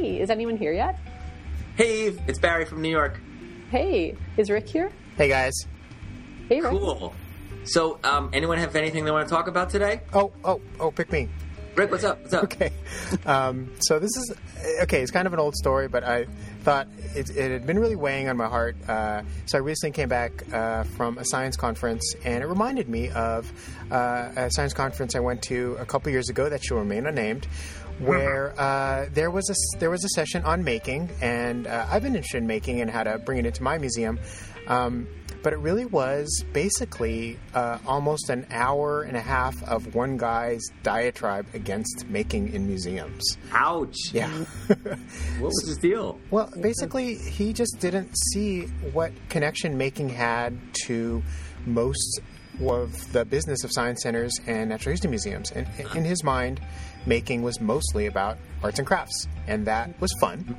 Hey, is anyone here yet? Hey, Eve. It's Barry from New York. Hey, is Rik here? Hey, guys. Hey, Rik. Cool. So, anyone have anything they want to talk about today? Oh, pick me. Rik, what's up? Okay. So this is, okay, it's kind of an old story, but I thought it had been really weighing on my heart. So I recently came back from a science conference, and it reminded me of a science conference I went to a couple years ago that shall remain unnamed, where there was a session on making, and I've been interested in making and how to bring it into my museum. But it really was basically almost an hour and a half of one guy's diatribe against making in museums. Ouch. Yeah. What was his deal? Well, basically, he just didn't see what connection making had to most of the business of science centers and natural history museums. And in his mind, making was mostly about arts and crafts, and that was fun.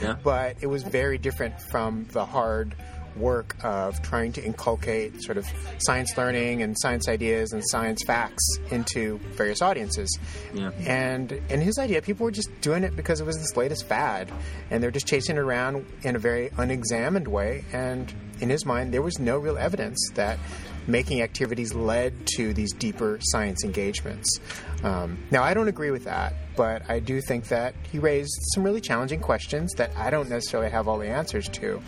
Yeah. But it was very different from the hard work of trying to inculcate sort of science learning and science ideas and science facts into various audiences. Yeah. And in his idea, people were just doing it because it was this latest fad, and they're just chasing it around in a very unexamined way. And in his mind, there was no real evidence that making activities led to these deeper science engagements. Now, I don't agree with that, but I do think that he raised some really challenging questions that I don't necessarily have all the answers to.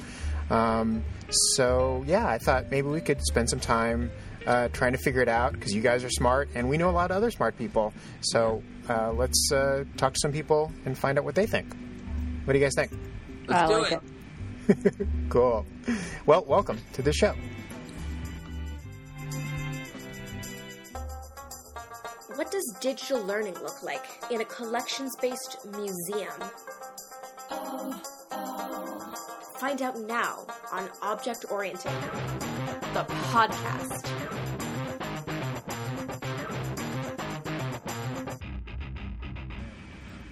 So, yeah, I thought maybe we could spend some time trying to figure it out, because you guys are smart, and we know a lot of other smart people. So let's talk to some people and find out what they think. What do you guys think? Let's do it. Cool. Well, welcome to the show. What does digital learning look like in a collections-based museum? Find out now on Object Oriented, the podcast.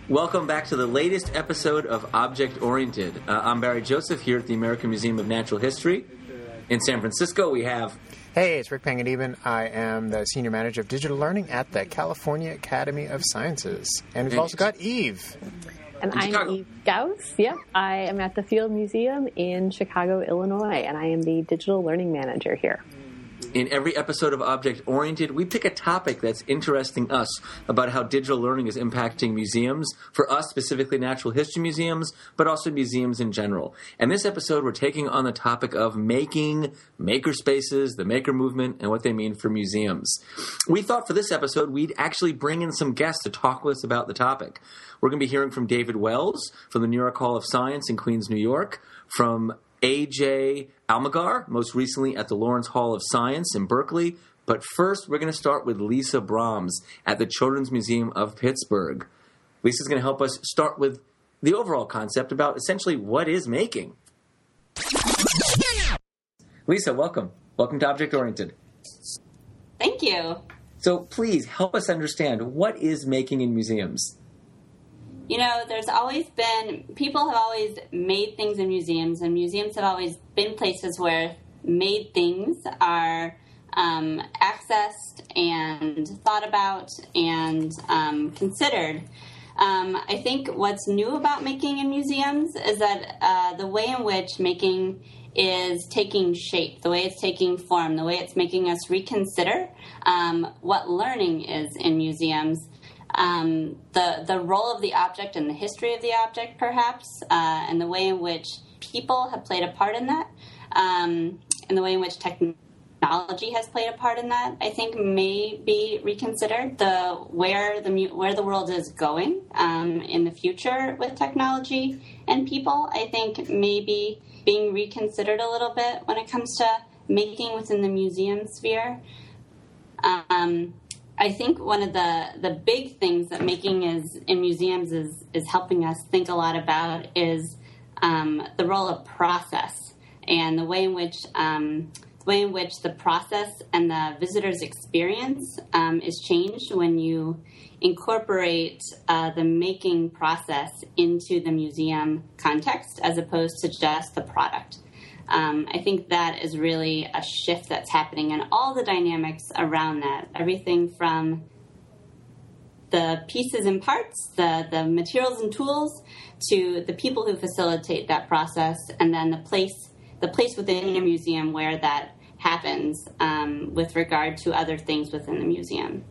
Welcome back to the latest episode of Object Oriented. I'm Barry Joseph here at the American Museum of Natural History. In San Francisco, we have... Hey, it's Rik Panganiban. I am the Senior Manager of Digital Learning at the California Academy of Sciences. And we've also got Eve. And I'm Eve Gaus. Yeah, I am at the Field Museum in Chicago, Illinois, and I am the Digital Learning Manager here. In every episode of Object Oriented, we pick a topic that's interesting us about how digital learning is impacting museums, for us specifically natural history museums, but also museums in general. And this episode, we're taking on the topic of making, makerspaces, the maker movement, and what they mean for museums. We thought for this episode, we'd actually bring in some guests to talk with us about the topic. We're going to be hearing from David Wells from the New York Hall of Science in Queens, New York, from AJ Almaguer, most recently at the Lawrence Hall of Science in Berkeley. But first, we're going to start with Lisa Brahms at the Children's Museum of Pittsburgh. Lisa's going to help us start with the overall concept about essentially what is making. Lisa, welcome. Welcome to Object Oriented. Thank you. So please help us understand, what is making in museums? You know, there's always been, people have always made things in museums, and museums have always been places where made things are accessed and thought about and considered. I think what's new about making in museums is that the way in which making is taking shape, the way it's taking form, the way it's making us reconsider what learning is in museums. The role of the object and the history of the object, perhaps, and the way in which people have played a part in that, and the way in which technology has played a part in that, I think may be reconsidered. Where the world is going in the future with technology and people, I think may be being reconsidered a little bit when it comes to making within the museum sphere. I think one of the big things that making is in museums is helping us think a lot about is the role of process and the way in which the process and the visitor's experience is changed when you incorporate the making process into the museum context as opposed to just the product. I think that is really a shift that's happening, and all the dynamics around that, everything from the pieces and parts, the materials and tools, to the people who facilitate that process, and then the place within a museum where that happens with regard to other things within the museum.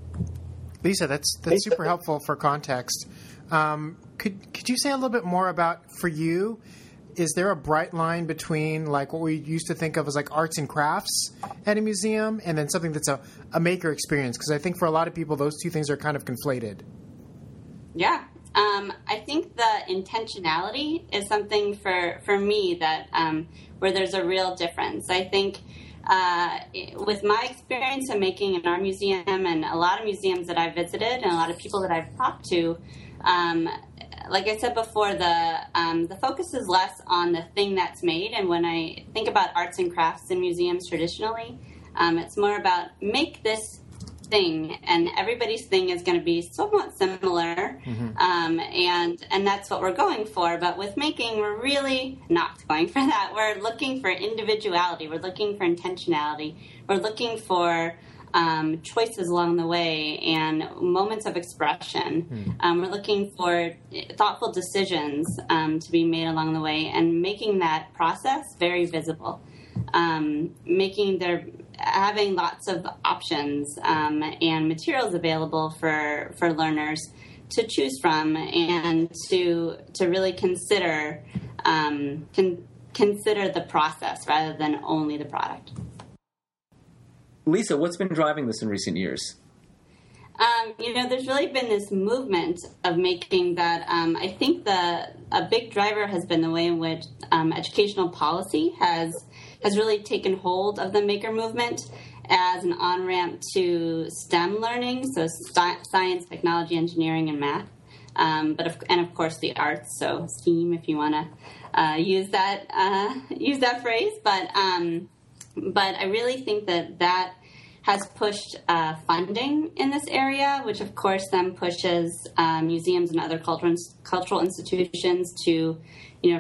Lisa, that's super helpful for context. Could you say a little bit more about, for you, is there a bright line between like what we used to think of as like arts and crafts at a museum and then something that's a maker experience? Because I think for a lot of people, those two things are kind of conflated. Yeah. I think the intentionality is something for me that where there's a real difference. I think with my experience in making in our museum and a lot of museums that I've visited and a lot of people that I've talked to, like I said before, the focus is less on the thing that's made. And when I think about arts and crafts in museums traditionally, it's more about make this thing, and everybody's thing is going to be somewhat similar. Mm-hmm. And that's what we're going for. But with making, we're really not going for that. We're looking for individuality. We're looking for intentionality. We're looking for choices along the way and moments of expression. We're looking for thoughtful decisions to be made along the way and making that process very visible, having lots of options and materials available for learners to choose from and to really consider consider the process rather than only the product. Lisa, what's been driving this in recent years? There's really been this movement of making that I think a big driver has been the way in which educational policy has really taken hold of the maker movement as an on-ramp to STEM learning, so science, technology, engineering, and math, and of course the arts, so STEAM if you want to use that phrase, but I really think that has pushed funding in this area, which of course then pushes museums and other cultural institutions to,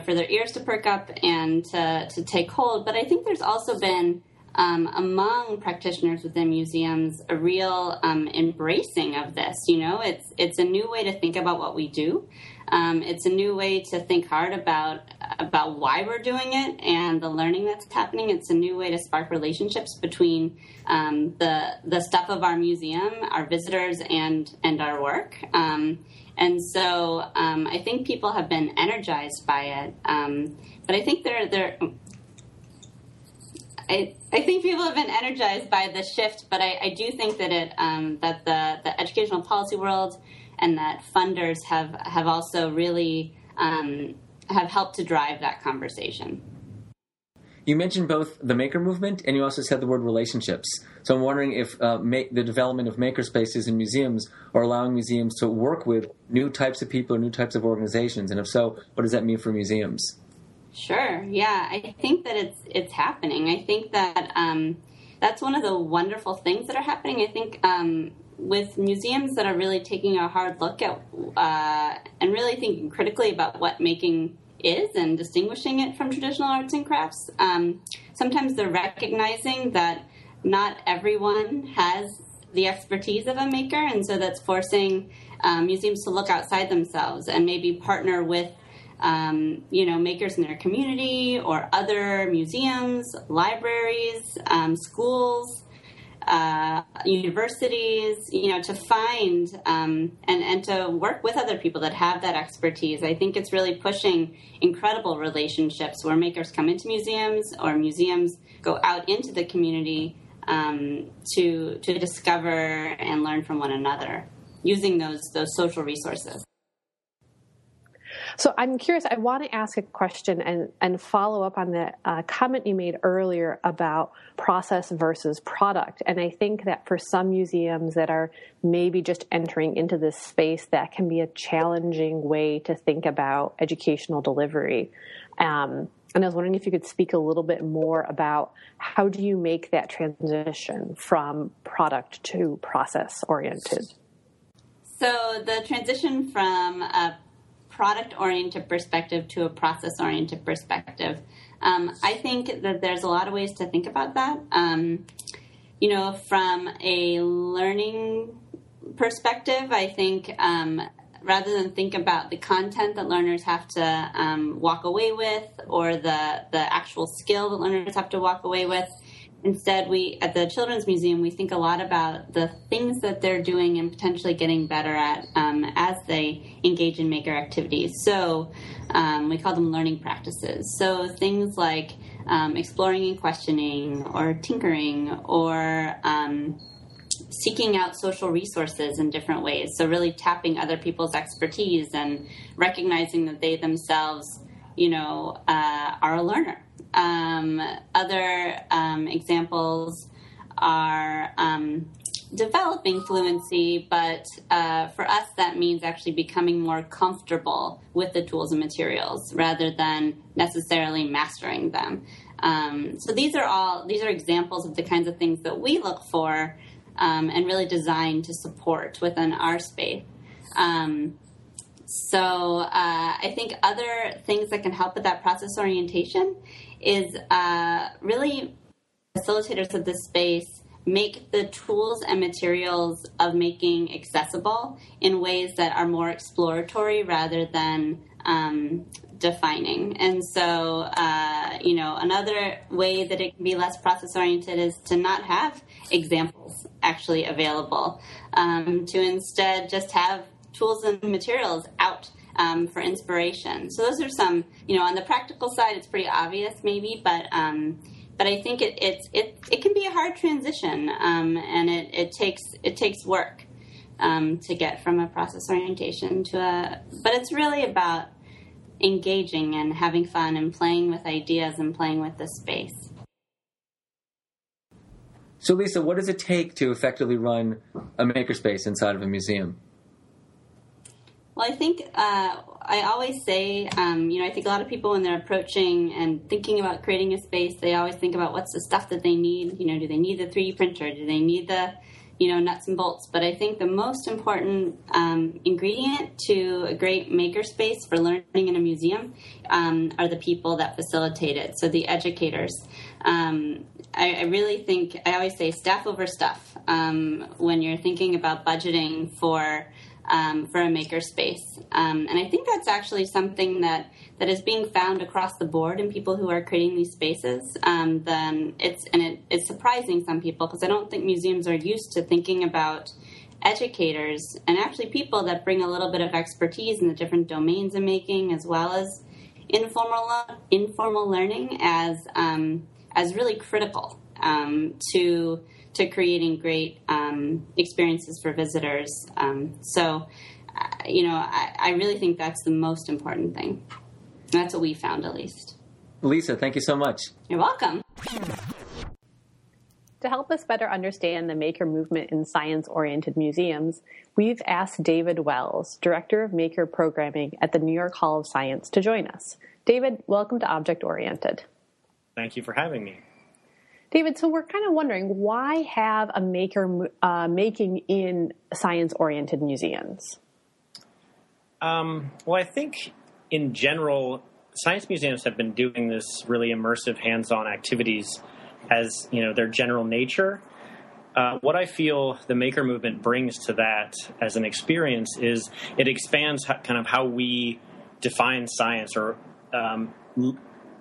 for their ears to perk up and to take hold. But I think there's also been, among practitioners within museums, a real embracing of this. It's a new way to think about what we do. It's a new way to think hard about why we're doing it and the learning that's happening. It's a new way to spark relationships between the stuff of our museum, our visitors, and our work. And so I think people have been energized by it. But I think I think people have been energized by the shift. But I do think that the educational policy world and that funders have also really have helped to drive that conversation. You mentioned both the maker movement and you also said the word relationships. So I'm wondering if the development of makerspaces in museums are allowing museums to work with new types of people or new types of organizations, and if so, what does that mean for museums? Sure, yeah. I think that it's happening. I think that that's one of the wonderful things that are happening. I think with museums that are really taking a hard look at and really thinking critically about what making is and distinguishing it from traditional arts and crafts, sometimes they're recognizing that not everyone has the expertise of a maker, and so that's forcing museums to look outside themselves and maybe partner with makers in their community or other museums, libraries, schools, universities, to find and to work with other people that have that expertise. I think it's really pushing incredible relationships where makers come into museums or museums go out into the community to discover and learn from one another using those social resources. So I'm curious, I want to ask a question and follow up on the comment you made earlier about process versus product. And I think that for some museums that are maybe just entering into this space, that can be a challenging way to think about educational delivery. And I was wondering if you could speak a little bit more about how do you make that transition from product to process-oriented? So the transition from a product-oriented perspective to a process-oriented perspective. I think that there's a lot of ways to think about that. From a learning perspective, I think rather than think about the content that learners have to walk away with, or the actual skill that learners have to walk away with, instead, we at the Children's Museum, we think a lot about the things that they're doing and potentially getting better at as they engage in maker activities. So we call them learning practices. So things like exploring and questioning, or tinkering, or seeking out social resources in different ways. So really tapping other people's expertise and recognizing that they themselves, you know, are a learner. Other examples are developing fluency, but for us that means actually becoming more comfortable with the tools and materials rather than necessarily mastering them. So these are examples of the kinds of things that we look for and really design to support within our space. So I think other things that can help with that process orientation is really facilitators of this space make the tools and materials of making accessible in ways that are more exploratory rather than defining. And so, you know, another way that it can be less process-oriented is to not have examples actually available, to instead just have tools and materials out for inspiration. So those are some, you know, on the practical side, it's pretty obvious maybe, but I think it can be a hard transition, and it takes work to get from a process orientation to a. But it's really about engaging and having fun and playing with ideas and playing with the space. So Lisa, what does it take to effectively run a makerspace inside of a museum? Well, I think I always say, you know, I think a lot of people when they're approaching and thinking about creating a space, they always think about what's the stuff that they need. You know, do they need the 3D printer? Do they need the, you know, nuts and bolts? But I think the most important ingredient to a great makerspace for learning in a museum are the people that facilitate it, so the educators. I really think, I always say staff over stuff when you're thinking about budgeting for a makerspace. And I think that's actually something that is being found across the board in people who are creating these spaces. It's surprising some people because I don't think museums are used to thinking about educators and actually people that bring a little bit of expertise in the different domains of making, as well as informal learning as really critical to creating great experiences for visitors. So, you know, I really think that's the most important thing. That's what we found, at least. Lisa, thank you so much. You're welcome. To help us better understand the maker movement in science-oriented museums, we've asked David Wells, Director of Maker Programming at the New York Hall of Science, to join us. David, welcome to Object Oriented. Thank you for having me. David, so we're kind of wondering, why have a maker making in science-oriented museums? Well, I think in general, science museums have been doing this really immersive, hands-on activities as, you know, their general nature. What I feel the maker movement brings to that as an experience is it expands kind of how we define science, or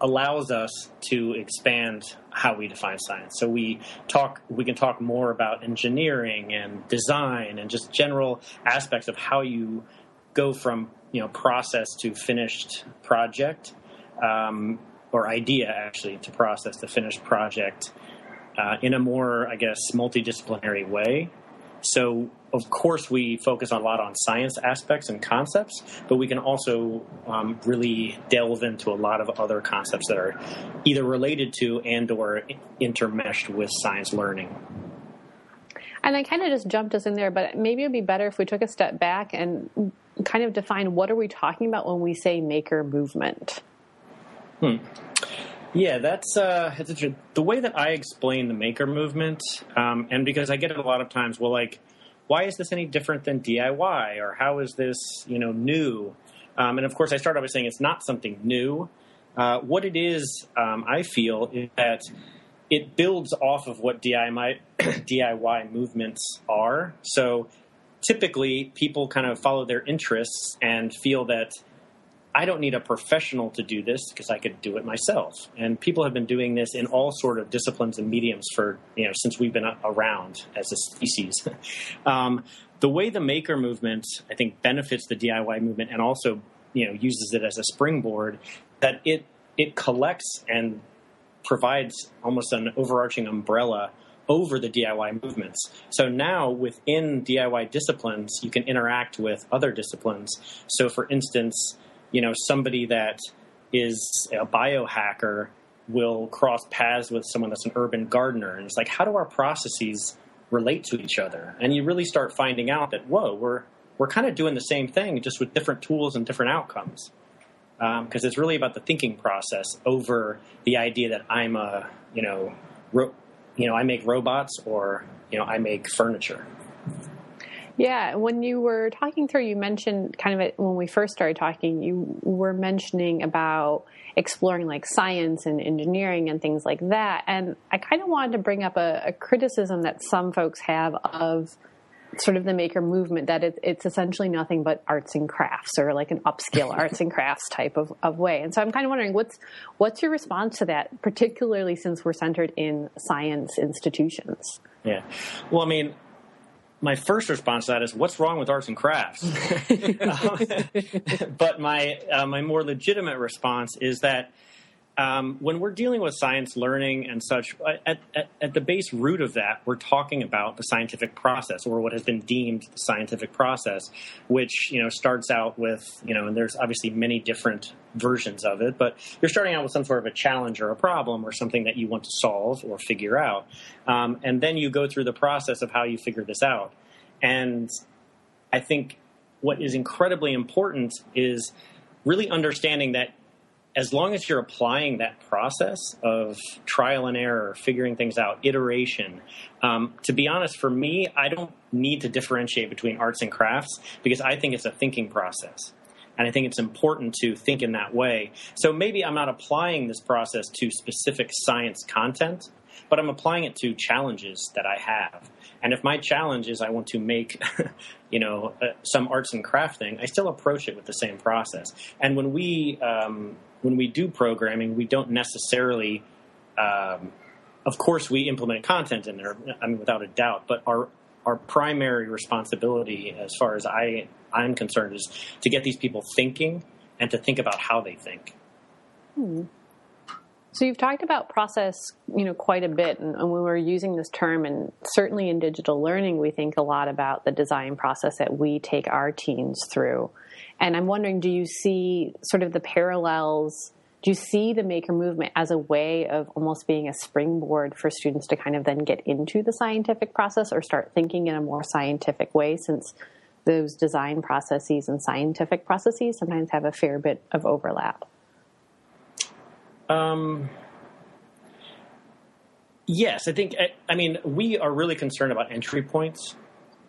allows us to expand how we define science. So we can talk more about engineering and design and just general aspects of how you go from, you know, process to finished project, or idea actually to process to finished project, in a more, I guess, multidisciplinary way. So of course we focus a lot on science aspects and concepts, but we can also really delve into a lot of other concepts that are either related to and or intermeshed with science learning. And I kind of just jumped us in there, but maybe it'd be better if we took a step back and kind of define, what are we talking about when we say maker movement? Yeah, that's it's interesting. The way that I explain the maker movement, and because I get it a lot of times, well, like, why is this any different than DIY, or how is this, you know, new? And of course, I start off by saying it's not something new. What it is, I feel, is that it builds off of what DIY movements are. So typically people kind of follow their interests and feel that I don't need a professional to do this because I could do it myself. And people have been doing this in all sort of disciplines and mediums for, you know, since we've been around as a species. The way the maker movement, I think, benefits the DIY movement and also, you know, uses it as a springboard, that it collects and provides almost an overarching umbrella over the DIY movements. So now within DIY disciplines, you can interact with other disciplines. So for instance, you know, somebody that is a biohacker will cross paths with someone that's an urban gardener. And it's like, how do our processes relate to each other? And you really start finding out that, whoa, we're kind of doing the same thing, just with different tools and different outcomes. Because it's really about the thinking process over the idea that I'm a, you know, I make robots, or, you know, I make furniture. Yeah, when you were talking through, you mentioned kind of when we first started talking, you were mentioning about exploring like science and engineering and things like that. And I kind of wanted to bring up a criticism that some folks have of sort of the maker movement, that it's essentially nothing but arts and crafts, or like an upscale arts and crafts type of way. And so I'm kind of wondering what's your response to that, particularly since we're centered in science institutions? Yeah, well, I mean, my first response to that is, what's wrong with arts and crafts? But my more legitimate response is that when we're dealing with science learning and such, at the base root of that, we're talking about the scientific process, or what has been deemed the scientific process, which, you know, starts out with, you know, and there's obviously many different versions of it, but you're starting out with some sort of a challenge or a problem or something that you want to solve or figure out. And then you go through the process of how you figure this out. And I think what is incredibly important is really understanding that as long as you're applying that process of trial and error, figuring things out, iteration, to be honest, for me, I don't need to differentiate between arts and crafts, because I think it's a thinking process. And I think it's important to think in that way. So maybe I'm not applying this process to specific science content, but I'm applying it to challenges that I have. And if my challenge is I want to make, you know, some arts and craft thing, I still approach it with the same process. And when we do programming, we don't necessarily, of course, we implement content in there, I mean, without a doubt, but our primary responsibility, as far as I'm concerned, is to get these people thinking and to think about how they think. Hmm. So you've talked about process, you know, quite a bit, and when we're using this term, and certainly in digital learning, we think a lot about the design process that we take our teens through. And I'm wondering, do you see sort of the parallels? Do you see the maker movement as a way of almost being a springboard for students to kind of then get into the scientific process, or start thinking in a more scientific way, since those design processes and scientific processes sometimes have a fair bit of overlap? Yes, I think, I mean, we are really concerned about entry points,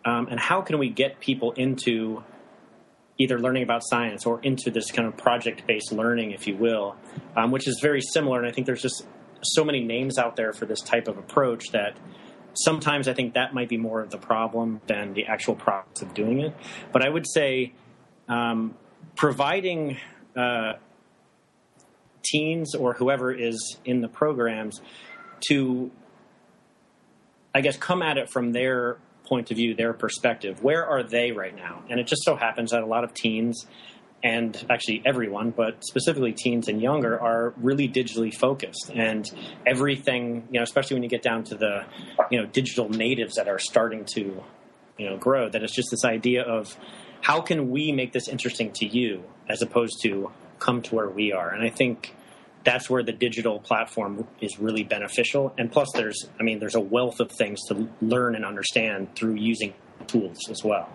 and how can we get people into either learning about science or into this kind of project-based learning, if you will, which is very similar. And I think there's just so many names out there for this type of approach that sometimes I think that might be more of the problem than the actual process of doing it. But I would say providing teens or whoever is in the programs to, I guess, come at it from their point of view, their perspective. Where are they right now? And it just so happens that a lot of teens, and actually everyone, but specifically teens and younger, are really digitally focused. And everything, you know, especially when you get down to the, you know, digital natives that are starting to, you know, grow, that it's just this idea of how can we make this interesting to you, as opposed to come to where we are. And I think that's where the digital platform is really beneficial. And plus there's a wealth of things to learn and understand through using tools as well.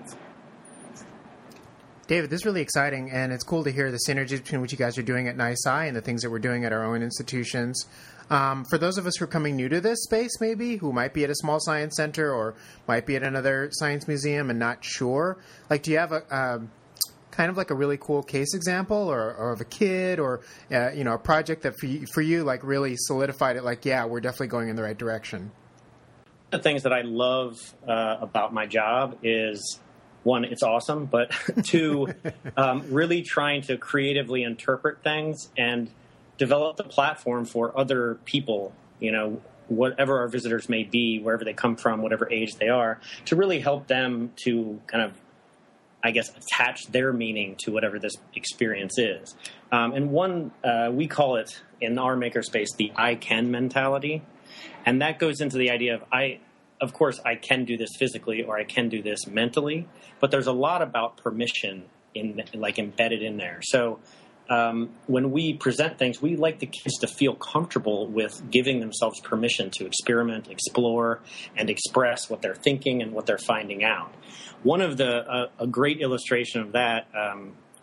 David, this is really exciting, and it's cool to hear the synergies between what you guys are doing at NYSCI and the things that we're doing at our own institutions. For those of us who are coming new to this space, maybe, who might be at a small science center or might be at another science museum and not sure, like, do you have kind of like a really cool case example or of a kid or, you know, a project that for you, like, really solidified it, like, yeah, we're definitely going in the right direction? The things that I love about my job is one, it's awesome, but two, really trying to creatively interpret things and develop the platform for other people, you know, whatever our visitors may be, wherever they come from, whatever age they are, to really help them to kind of, I guess, attach their meaning to whatever this experience is. And one, we call it in our makerspace the I can mentality. And that goes into the idea of of course, I can do this physically or I can do this mentally, but there's a lot about permission in like embedded in there. So when we present things, we like the kids to feel comfortable with giving themselves permission to experiment, explore, and express what they're thinking and what they're finding out. One of the a great illustration of that,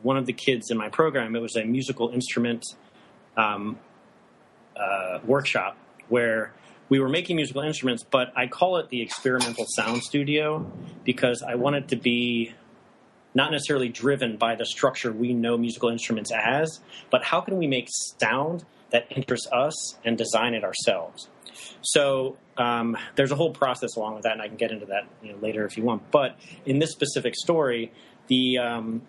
one of the kids in my program, it was a musical instrument workshop where we were making musical instruments, but I call it the experimental sound studio because I want it to be not necessarily driven by the structure we know musical instruments as, but how can we make sound that interests us and design it ourselves? So there's a whole process along with that, and I can get into that later if you want. But in this specific story, the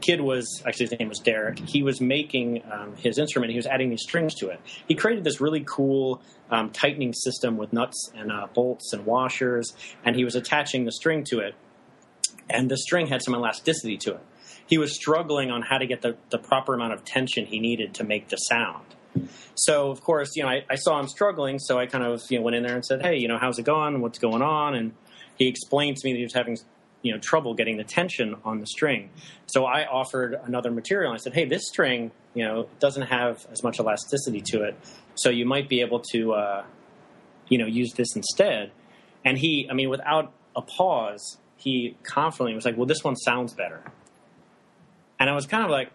kid was, actually his name was Derek. He was making his instrument. He was adding these strings to it. He created this really cool tightening system with nuts and bolts and washers, and he was attaching the string to it. And the string had some elasticity to it. He was struggling on how to get the proper amount of tension he needed to make the sound. So, of course, I saw him struggling, so I kind of went in there and said, hey, how's it going? What's going on? And he explained to me that he was having trouble getting the tension on the string. So I offered another material. I said, hey, this string, doesn't have as much elasticity to it, so you might be able to, use this instead. And he, without a pause, he confidently was like, well, this one sounds better. And I was kind of like,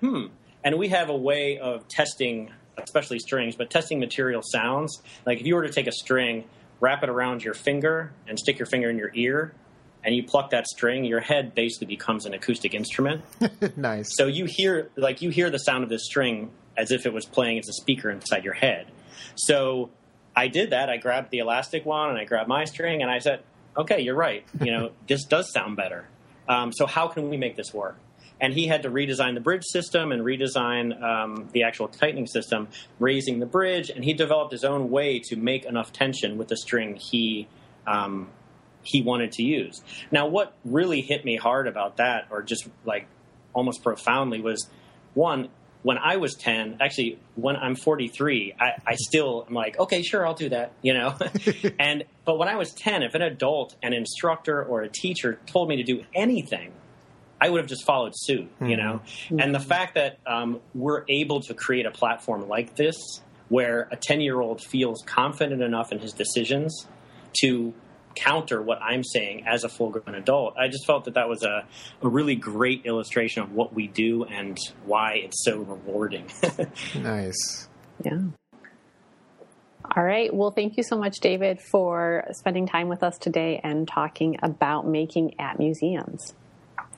And we have a way of testing, especially strings, but testing material sounds. Like if you were to take a string, wrap it around your finger and stick your finger in your ear, and you pluck that string, your head basically becomes an acoustic instrument. Nice. So you hear the sound of this string as if it was playing as a speaker inside your head. So I did that. I grabbed the elastic one and I grabbed my string and I said, okay, you're right. This does sound better. So how can we make this work? And he had to redesign the bridge system and redesign the actual tightening system, raising the bridge. And he developed his own way to make enough tension with the string he wanted to use. Now, what really hit me hard about that, or just like almost profoundly, was one, when I was 10, actually when I'm 43, I still am like, okay, sure, I'll do that, But when I was 10, if an adult, an instructor or a teacher told me to do anything, I would have just followed suit, Mm-hmm. And the fact that we're able to create a platform like this where a 10-year-old feels confident enough in his decisions to counter what I'm saying as a full-grown adult, I just felt that was a really great illustration of what we do and why it's so rewarding. Nice. Yeah. All right. Well, thank you so much, David, for spending time with us today and talking about making at museums.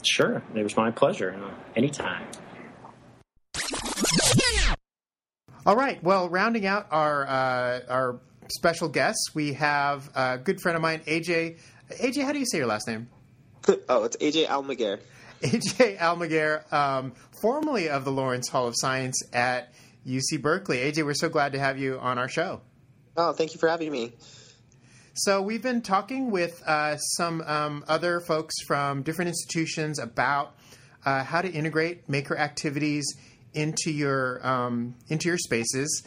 Sure. It was my pleasure. Anytime. All right. Well, rounding out our special guests, we have a good friend of mine, AJ. AJ, how do you say your last name? Oh, it's AJ Almaguer. AJ Almaguer, formerly of the Lawrence Hall of Science at UC Berkeley. AJ, we're so glad to have you on our show. Oh, thank you for having me. So we've been talking with some other folks from different institutions about how to integrate maker activities into your spaces.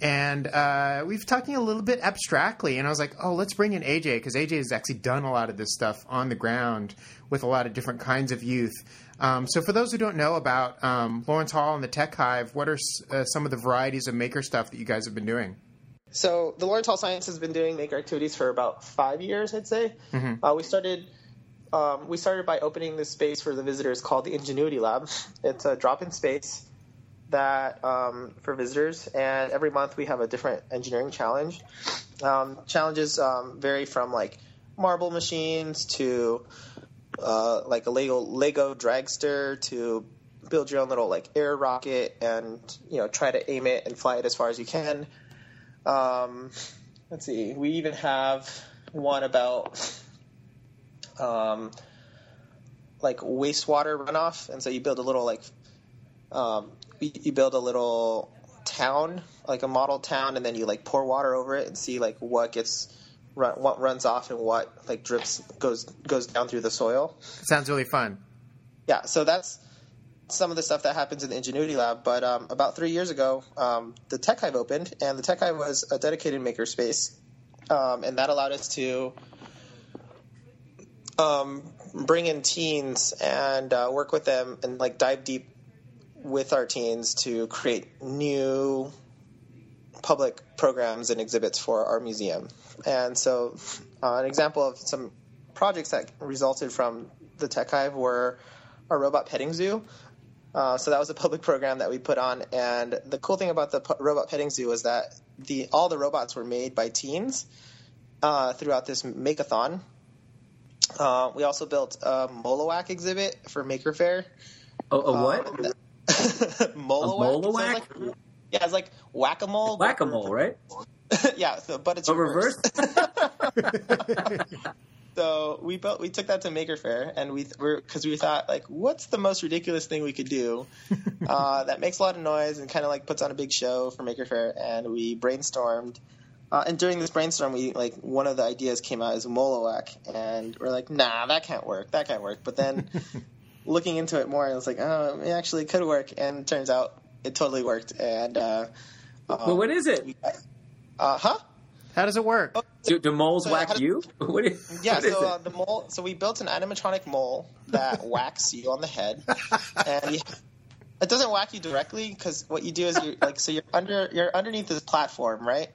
And we've talking a little bit abstractly, and I was like, oh, let's bring in AJ, because AJ has actually done a lot of this stuff on the ground with a lot of different kinds of youth. So for those who don't know about Lawrence Hall and the Tech Hive, what are some of the varieties of maker stuff that you guys have been doing? So the Lawrence Hall Science has been doing maker activities for about 5 years, I'd say. Mm-hmm. We started by opening this space for the visitors called the Ingenuity Lab. It's a drop-in space that for visitors, and every month we have a different engineering challenge. Challenges vary from like marble machines to like a Lego dragster to build your own little like air rocket and try to aim it and fly it as far as you can. Let's see, we even have one about like wastewater runoff, and so you build a little like you build a little town, like a model town, and then you like pour water over it and see like what gets what runs off and what like drips goes down through the soil. Sounds really fun. Yeah, so that's some of the stuff that happens in the Ingenuity Lab. But about 3 years ago, the Tech Hive opened, and the Tech Hive was a dedicated makerspace, and that allowed us to bring in teens and work with them and like dive deep with our teens to create new public programs and exhibits for our museum. And so an example of some projects that resulted from the Tech Hive were our Robot Petting Zoo. So that was a public program that we put on. And the cool thing about the Robot Petting Zoo was that all the robots were made by teens throughout this Makeathon. We also built a Molowak exhibit for Maker Faire. A what? Molowak? Molowak? So like, yeah, it's like whack-a-mole. Whack-a-mole, right? Yeah, so, but it's reversed. So we took that to Maker Faire, and because we thought, like, what's the most ridiculous thing we could do that makes a lot of noise and kind of like puts on a big show for Maker Faire? And we brainstormed, and during this brainstorm, we like one of the ideas came out as Molowak, and we're like, nah, that can't work. But then looking into it more, I was like, oh, it actually could work, and it turns out it totally worked. And well, what is it? How does it work? Oh, do moles whack you? The mole. So we built an animatronic mole that whacks you on the head, and it doesn't whack you directly because what you do is you're underneath this platform, right?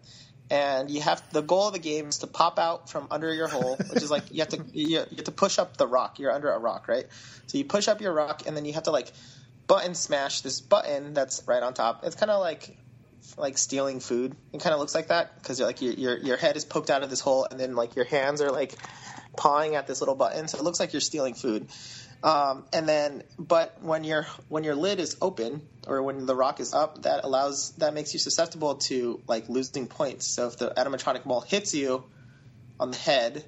And you have the goal of the game is to pop out from under your hole, which is like you have to push up the rock. You're under a rock, right? So you push up your rock, and then you have to like button smash this button that's right on top. It's kind of like stealing food. It kind of looks like that because like your head is poked out of this hole, and then like your hands are like pawing at this little button, so it looks like you're stealing food. And then, but when your lid is open or when the rock is up, that makes you susceptible to like losing points. So if the animatronic mole hits you on the head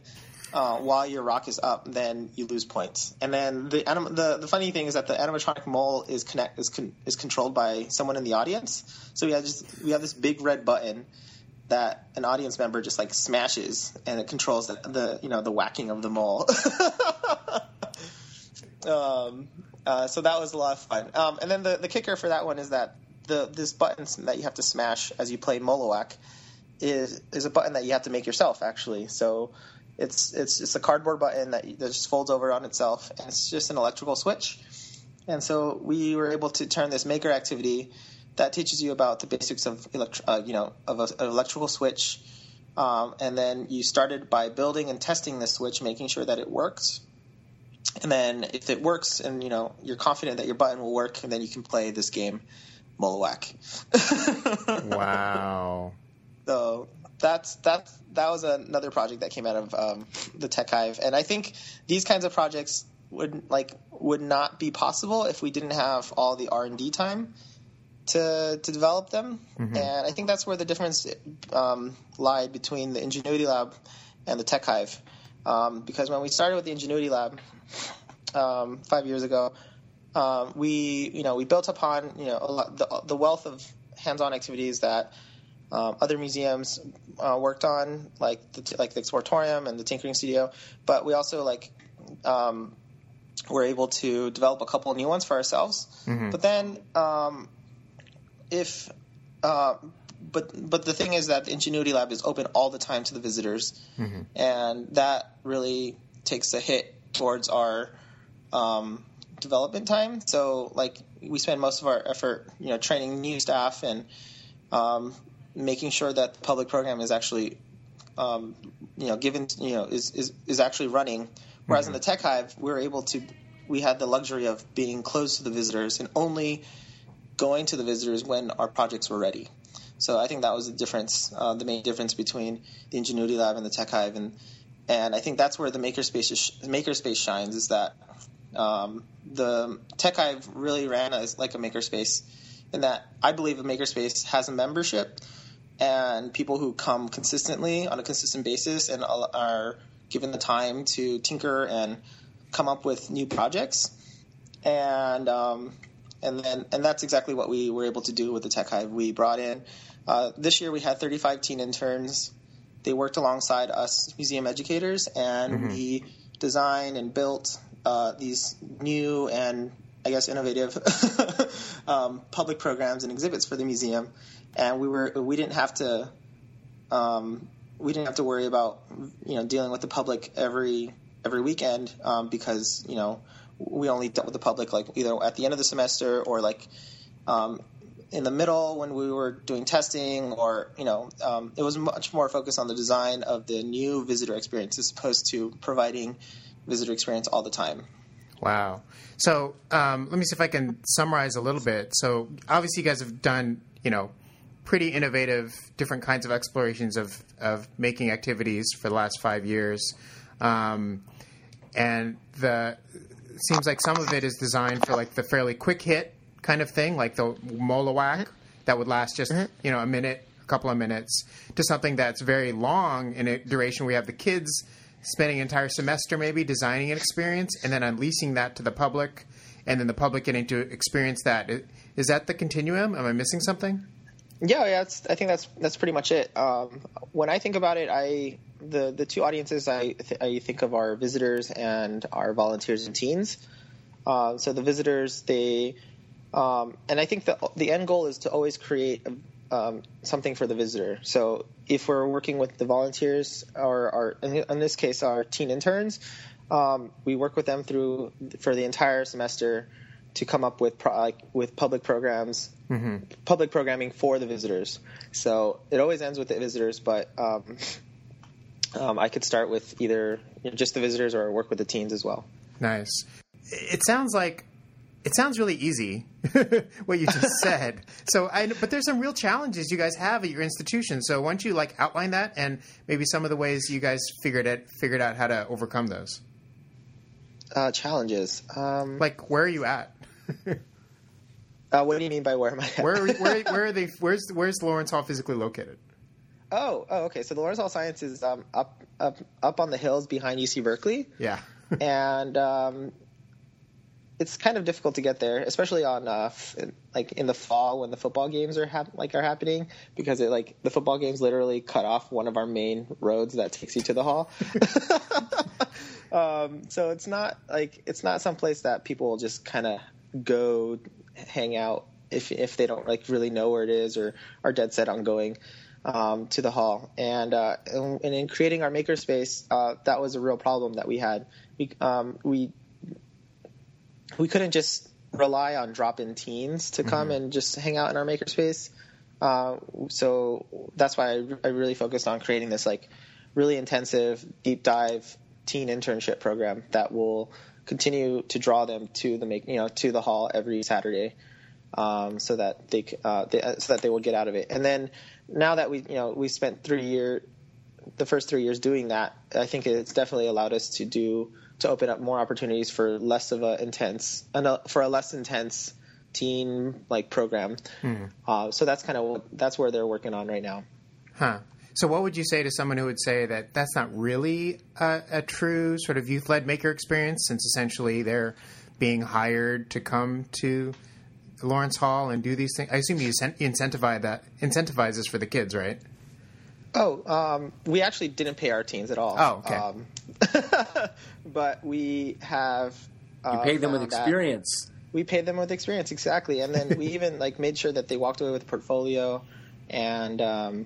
while your rock is up, then you lose points. And then the funny thing is that the animatronic mole is controlled by someone in the audience. So we have this big red button that an audience member just like smashes, and it controls the whacking of the mole. So that was a lot of fun. And then the kicker for that one is that this button that you have to smash as you play Molowak is a button that you have to make yourself actually. So It's just a cardboard button that just folds over on itself, and it's just an electrical switch. And so we were able to turn this maker activity that teaches you about the basics of an electrical switch, and then you started by building and testing this switch, making sure that it works. And then if it works, and you're confident that your button will work, and then you can play this game, Molowak. Wow. So that was another project that came out of the Tech Hive, and I think these kinds of projects would not be possible if we didn't have all the R&D time to develop them. Mm-hmm. And I think that's where the difference lied between the Ingenuity Lab and the Tech Hive, because when we started with the Ingenuity Lab 5 years ago, we built upon the wealth of hands-on activities that other museums worked on, like the Exploratorium and the Tinkering Studio, but we also were able to develop a couple of new ones for ourselves. Mm-hmm. But then, the thing is that the Ingenuity Lab is open all the time to the visitors, mm-hmm. and that really takes a hit towards our development time. So like we spend most of our effort, training new staff and making sure that the public program is actually, is actually running. Whereas mm-hmm. in the Tech Hive, we had the luxury of being closed to the visitors and only going to the visitors when our projects were ready. So I think that was the difference, the main difference between the Ingenuity Lab and the Tech Hive, and I think that's where the makerspace shines. Is that the Tech Hive really ran as like a makerspace, in that I believe a makerspace has a membership. And people who come consistently on a consistent basis and are given the time to tinker and come up with new projects, and that's exactly what we were able to do with the Tech Hive. We brought in this year we had 35 teen interns. They worked alongside us museum educators, and we designed and built these new and I guess innovative public programs and exhibits for the museum. And we didn't have to worry about dealing with the public every weekend because we only dealt with the public like either at the end of the semester or like in the middle when we were doing testing, or it was much more focused on the design of the new visitor experience as opposed to providing visitor experience all the time. Wow. So let me see if I can summarize a little bit. So obviously you guys have done pretty innovative different kinds of explorations of making activities for the last 5 years, and the seems like some of it is designed for like the fairly quick hit kind of thing, like the Molowak that would last just a minute, a couple of minutes, to something that's very long in a duration. We have the kids spending an entire semester maybe designing an experience and then unleashing that to the public, and then the public getting to experience that. Is that the continuum? Am I missing something? Yeah, I think that's pretty much it. When I think about it, the two audiences I think of are visitors and our volunteers and teens. So the visitors, they and I think the end goal is to always create something for the visitor. So if we're working with the volunteers or in this case our teen interns, we work with them for the entire semester to come up with public programs, public programming for the visitors. So it always ends with the visitors, but I could start with either just the visitors or work with the teens as well. Nice. It sounds really easy what you just said. But there's some real challenges you guys have at your institution. So why don't you outline that and maybe some of the ways you guys figured out how to overcome those. Challenges. Where are you at? What do you mean by where am I at? Where are they? Where's Lawrence Hall physically located? Oh, okay. So the Lawrence Hall of Science is up on the hills behind UC Berkeley. Yeah. And it's kind of difficult to get there, especially on in the fall when the football games are happening, because the football games literally cut off one of our main roads that takes you to the hall. So it's not someplace that people just kind of go hang out if they don't really know where it is or are dead set on going to the hall. And in creating our makerspace, that was a real problem that we had. We couldn't just rely on drop-in teens to come and just hang out in our makerspace. So that's why I really focused on creating this really intensive deep dive teen internship program that will continue to draw them to to the hall every Saturday, so that they will get out of it. And then now that we spent the first 3 years doing that, I think it's definitely allowed us to open up more opportunities for a less intense teen program. So that's that's where they're working on right now. Huh. So what would you say to someone who would say that that's not really a true sort of youth-led maker experience, since essentially they're being hired to come to Lawrence Hall and do these things? I assume you incentivize this for the kids, right? Oh, we actually didn't pay our teens at all. Oh, okay. But we have... you paid them with experience. We paid them with experience, exactly. And then we even made sure that they walked away with a portfolio and... the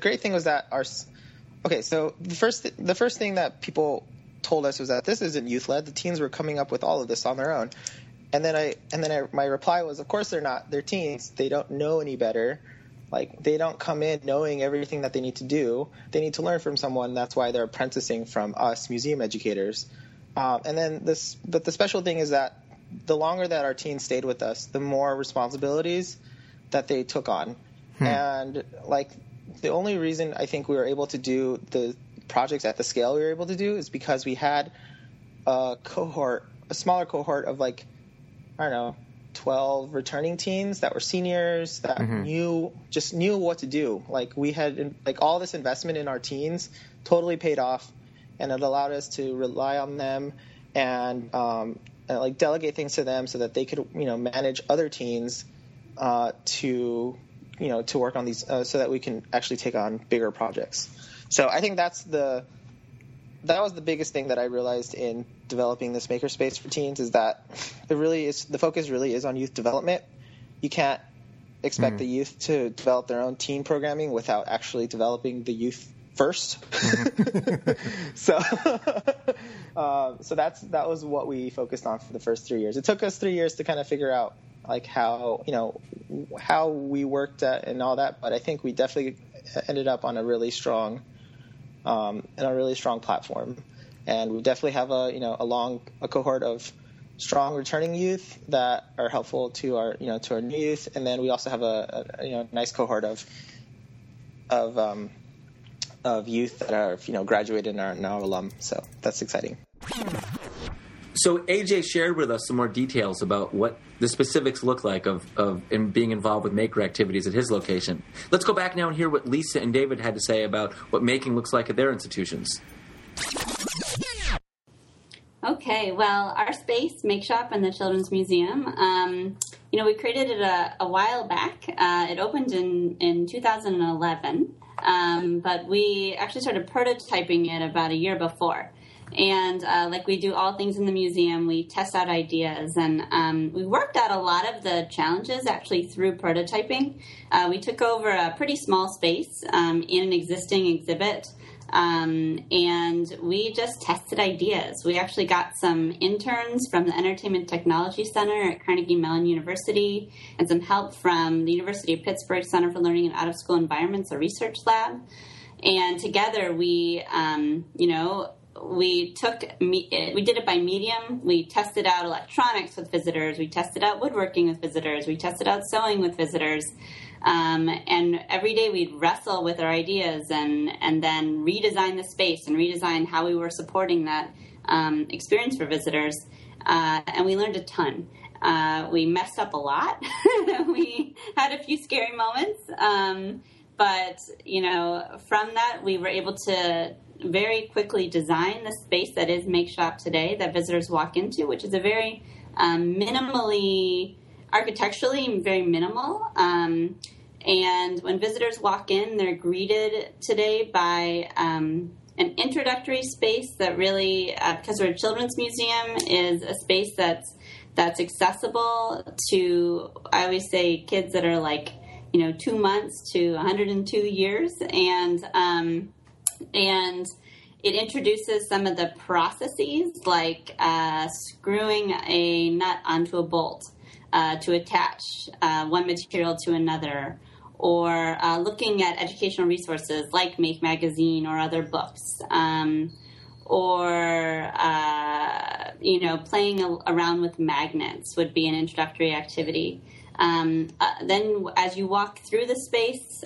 great thing was that the first thing that people told us was that this isn't youth led. The teens were coming up with all of this on their own. And then my reply was, of course they're not, they're teens. They don't know any better. They don't come in knowing everything that they need to do. They need to learn from someone. That's why they're apprenticing from us museum educators. But the special thing is that the longer that our teens stayed with us, the more responsibilities that they took on. And the only reason I think we were able to do the projects at the scale we were able to do is because we had a smaller cohort of 12 returning teens that were seniors that knew what to do. We had all this investment in our teens totally paid off, and it allowed us to rely on them and like delegate things to them so that they could, you know, manage other teens to work on these so that we can actually take on bigger projects. So I think that was the biggest thing that I realized in developing this makerspace for teens is that the focus really is on youth development. You can't expect the youth to develop their own teen programming without actually developing the youth first. So that was what we focused on for the first 3 years. It took us 3 years to kind of figure out like how we worked at and all that, but I think we definitely ended up on a really strong platform, and we definitely have a cohort of strong returning youth that are helpful to our new youth, and then we also have a nice cohort of youth that are graduated and are now alum. So that's exciting. So AJ shared with us some more details about what the specifics look like of being involved with maker activities at his location. Let's go back now and hear what Lisa and David had to say about what making looks like at their institutions. Okay, well, our space, MakeShop, and the Children's Museum, we created it a while back. It opened in 2011, but we actually started prototyping it about a year before. And like we do all things in the museum, we test out ideas, and we worked out a lot of the challenges actually through prototyping. We took over a pretty small space in an existing exhibit, and we just tested ideas. We actually got some interns from the Entertainment Technology Center at Carnegie Mellon University and some help from the University of Pittsburgh Center for Learning and Out-of-School Environments, a research lab. And together we, we did it by medium. We tested out electronics with visitors. We tested out woodworking with visitors. We tested out sewing with visitors. And every day we'd wrestle with our ideas and then redesign the space and redesign how we were supporting that experience for visitors. And we learned a ton. We messed up a lot. We had a few scary moments. But, from that we were able to very quickly design the space that is MakeShop today that visitors walk into, which is a very architecturally very minimal. And when visitors walk in, they're greeted today by an introductory space that really, because we're a children's museum, is a space that's accessible to, I always say, kids that are 2 months to 102 years. And it introduces some of the processes like screwing a nut onto a bolt to attach one material to another, or looking at educational resources like Make Magazine or other books, or playing around with magnets would be an introductory activity. Then as you walk through the space,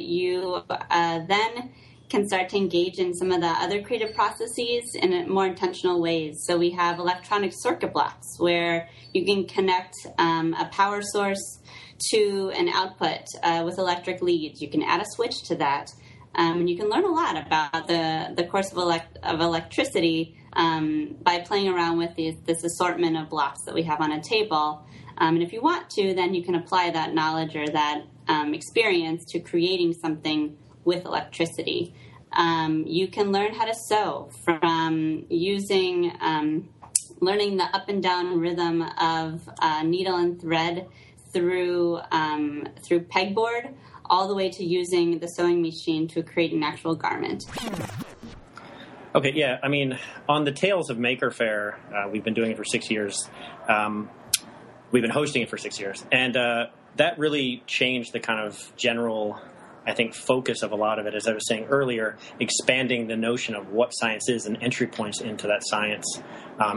you then can start to engage in some of the other creative processes in more intentional ways. So we have electronic circuit blocks where you can connect a power source to an output with electric leads. You can add a switch to that. And you can learn a lot about the course of electricity by playing around with this assortment of blocks that we have on a table. And if you want to, then you can apply that knowledge or that experience to creating something with electricity. You can learn how to sew from learning the up and down rhythm of needle and thread through pegboard, all the way to using the sewing machine to create an actual garment. Okay, yeah, I mean, on the tails of Maker Faire, we've been doing it for 6 years. We've been hosting it for 6 years. And that really changed the kind of general, I think, focus of a lot of it, as I was saying earlier, expanding the notion of what science is and entry points into that science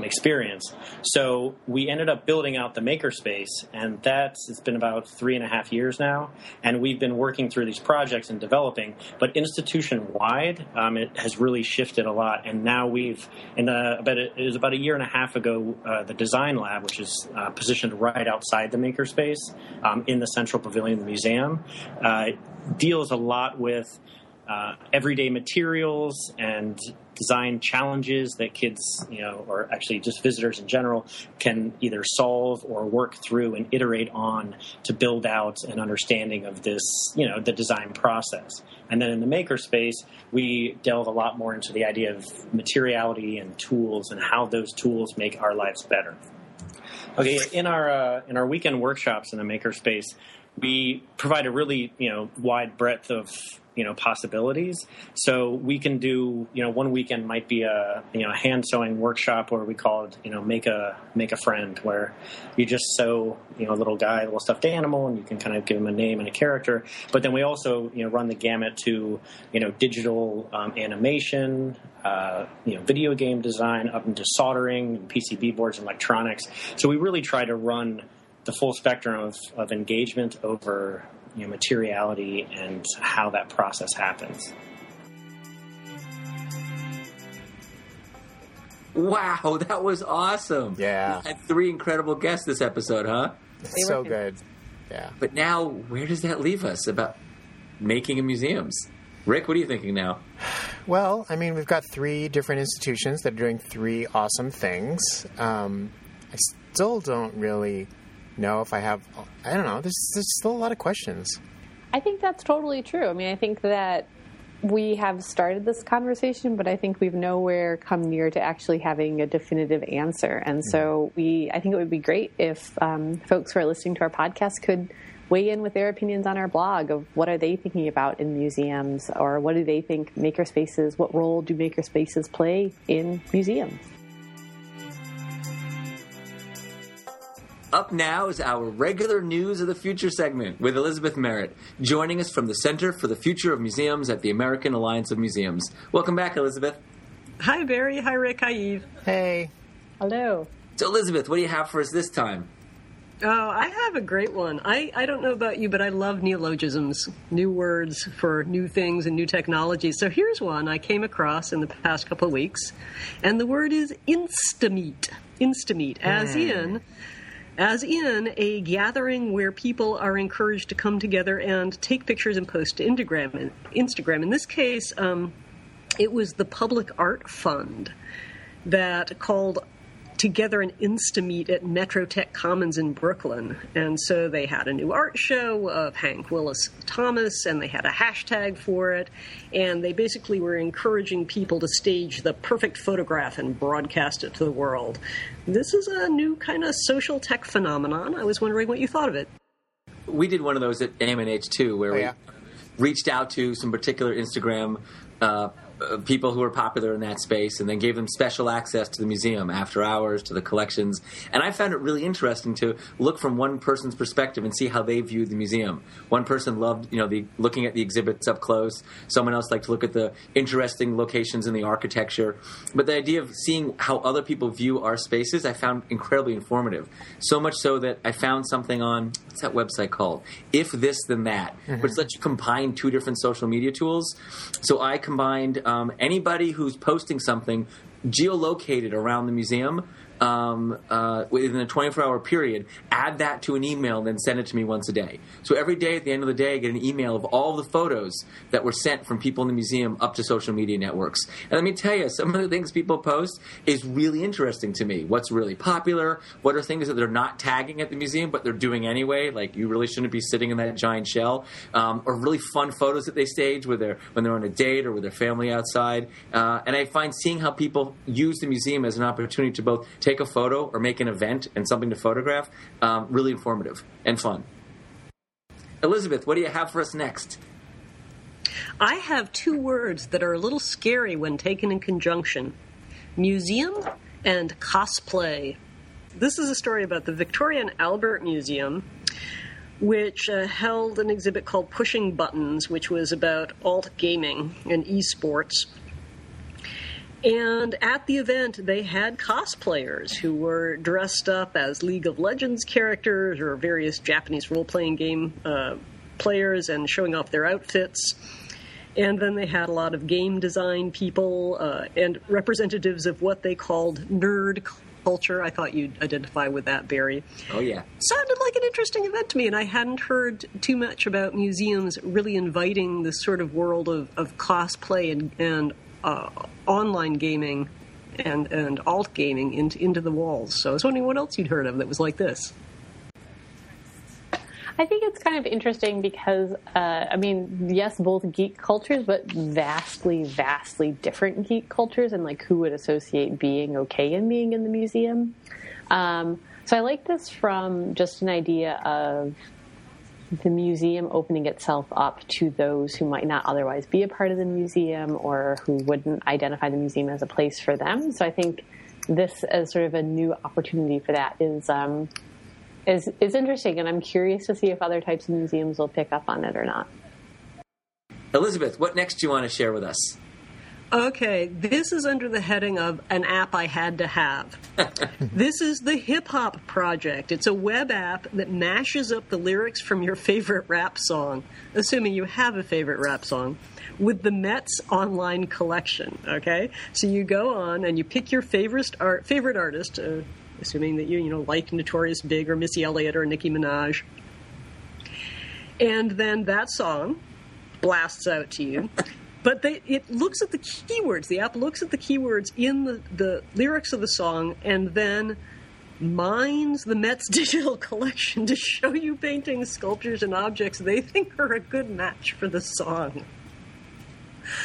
experience. So we ended up building out the makerspace, and it's been about 3.5 years now, and we've been working through these projects and developing, but institution-wide, it has really shifted a lot, and now it was about 1.5 years ago, the design lab, which is positioned right outside the makerspace in the central pavilion of the museum, deals a lot with everyday materials and design challenges that kids, or actually just visitors in general, can either solve or work through and iterate on to build out an understanding of this, the design process. And then in the makerspace, we delve a lot more into the idea of materiality and tools and how those tools make our lives better. Okay, in our weekend workshops in the makerspace, we provide a really, wide breadth of, possibilities. So we can do, one weekend might be a, hand sewing workshop where we call it, make a friend, where you just sew, a little guy, a little stuffed animal, and you can kind of give him a name and a character. But then we also, run the gamut to, digital animation, video game design, up into soldering, and PCB boards, and electronics. So we really try to run the full spectrum of engagement over materiality and how that process happens. Wow, that was awesome. Yeah. We had three incredible guests this episode, huh? So good. Yeah. But now, where does that leave us about making museums? Rik, what are you thinking now? Well, I mean, we've got three different institutions that are doing three awesome things. I still don't really... there's still a lot of questions. I think that's totally true. I mean, I think that we have started this conversation, but I think we've nowhere come near to actually having a definitive answer. And so I think it would be great if folks who are listening to our podcast could weigh in with their opinions on our blog of what are they thinking about in museums, or what do they think makerspaces, what role do makerspaces play in museums? Up now is our regular News of the Future segment with Elizabeth Merritt, joining us from the Center for the Future of Museums at the American Alliance of Museums. Welcome back, Elizabeth. Hi, Barry. Hi, Rik. Hi, Eve. Hey. Hello. So, Elizabeth, what do you have for us this time? Oh, I have a great one. I don't know about you, but I love neologisms, new words for new things and new technologies. So here's one I came across in the past couple of weeks, and the word is Instameet. Instameet, as in a gathering where people are encouraged to come together and take pictures and post to Instagram. In this case, it was the Public Art Fund that called together an Instameet at Metrotech Commons in Brooklyn. And so they had a new art show of Hank Willis Thomas, and they had a hashtag for it. And they basically were encouraging people to stage the perfect photograph and broadcast it to the world. This is a new kind of social tech phenomenon. I was wondering what you thought of it. We did one of those at AMNH too, where we reached out to some particular Instagram people who were popular in that space, and then gave them special access to the museum after hours, to the collections. And I found it really interesting to look from one person's perspective and see how they viewed the museum. One person loved, looking at the exhibits up close. Someone else liked to look at the interesting locations in the architecture. But the idea of seeing how other people view our spaces, I found incredibly informative. So much so that I found something on, what's that website called? If This, Then That, which lets you combine two different social media tools. So I combined... anybody who's posting something geolocated around the museum within a 24-hour period, add that to an email and then send it to me once a day. So every day at the end of the day, I get an email of all the photos that were sent from people in the museum up to social media networks. And let me tell you, some of the things people post is really interesting to me. What's really popular? What are things that they're not tagging at the museum, but they're doing anyway? Like, you really shouldn't be sitting in that giant shell. Or really fun photos that they stage when they're on a date or with their family outside. And I find seeing how people use the museum as an opportunity to both take a photo or make an event and something to photograph, really informative and fun. Elizabeth, what do you have for us next? I have two words that are a little scary when taken in conjunction: museum and cosplay. This is a story about the Victoria and Albert Museum, which held an exhibit called Pushing Buttons, which was about alt gaming and esports. And at the event, they had cosplayers who were dressed up as League of Legends characters or various Japanese role-playing game players, and showing off their outfits. And then they had a lot of game design people and representatives of what they called nerd culture. I thought you'd identify with that, Barry. Oh, yeah. Sounded like an interesting event to me, and I hadn't heard too much about museums really inviting this sort of world of cosplay and online gaming and alt gaming into the walls. So I was wondering what else you'd heard of that was like this. I think it's kind of interesting because, yes, both geek cultures, but vastly, vastly different geek cultures and, like, who would associate being okay and being in the museum. So I like this from just an idea of the museum opening itself up to those who might not otherwise be a part of the museum or who wouldn't identify the museum as a place for them. So I think this as sort of a new opportunity for that is interesting, and I'm curious to see if other types of museums will pick up on it or not. Elizabeth, what next do you want to share with us? Okay, this is under the heading of an app I had to have. This is the Hip Hop Project. It's a web app that mashes up the lyrics from your favorite rap song, assuming you have a favorite rap song, with the Met's online collection, okay? So you go on and you pick your favorite artist, assuming that you like Notorious Big or Missy Elliott or Nicki Minaj. And then that song blasts out to you. But it looks at the keywords. The app looks at the keywords in the lyrics of the song and then mines the Met's digital collection to show you paintings, sculptures, and objects they think are a good match for the song.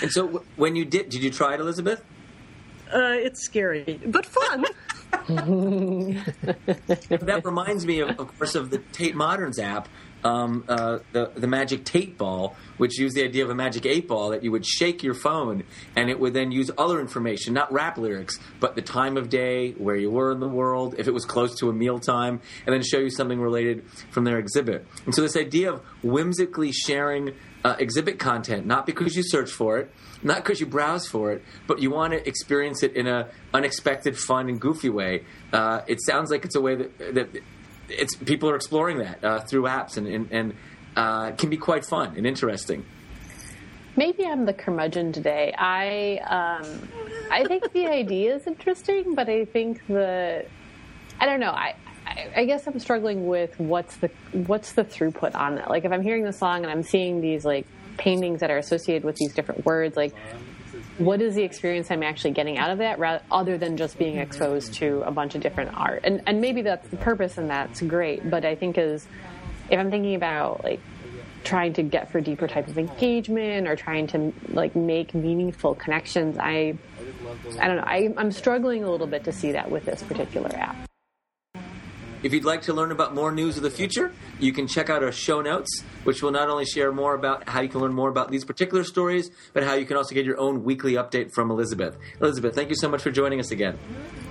And so when you did you try it, Elizabeth? It's scary, but fun. That reminds me, of course, of the Tate Moderns app, the Magic Tate Ball, which used the idea of a Magic 8-Ball that you would shake your phone, and it would then use other information, not rap lyrics, but the time of day, where you were in the world, if it was close to a mealtime, and then show you something related from their exhibit. And so this idea of whimsically sharing exhibit content, not because you search for it, not because you browse for it, but you want to experience it in an unexpected, fun, and goofy way. It sounds like it's a way that people are exploring that through apps and can be quite fun and interesting. Maybe I'm the curmudgeon today. I think the idea is interesting, but I think I don't know. I guess I'm struggling with what's the throughput on that. Like, if I'm hearing the song and I'm seeing these, like, paintings that are associated with these different words, like, what is the experience I'm actually getting out of that, other than just being exposed to a bunch of different art? And maybe that's the purpose, and that's great, but I think if I'm thinking about, like, trying to get for deeper type of engagement or trying to, like, make meaningful connections, I don't know. I'm struggling a little bit to see that with this particular app. If you'd like to learn about more news of the future, you can check out our show notes, which will not only share more about how you can learn more about these particular stories, but how you can also get your own weekly update from Elizabeth. Elizabeth, thank you so much for joining us again.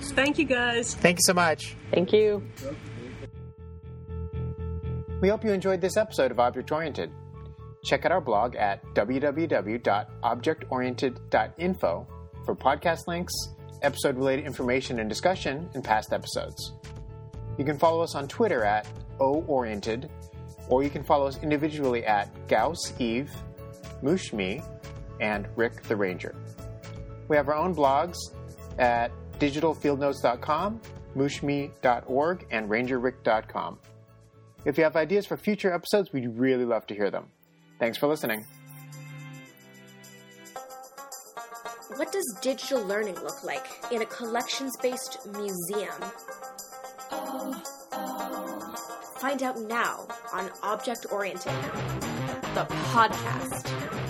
Thank you, guys. Thank you so much. Thank you. We hope you enjoyed this episode of Object Oriented. Check out our blog at www.objectoriented.info for podcast links, episode-related information and discussion, and past episodes. You can follow us on Twitter at @OOriented, or you can follow us individually at Gaus Eve, Mushmi, and Rik the Ranger. We have our own blogs at digitalfieldnotes.com, mushmi.org, and rangerrick.com. If you have ideas for future episodes, we'd really love to hear them. Thanks for listening. What does digital learning look like in a collections-based museum? Find out now on Object Oriented, the podcast.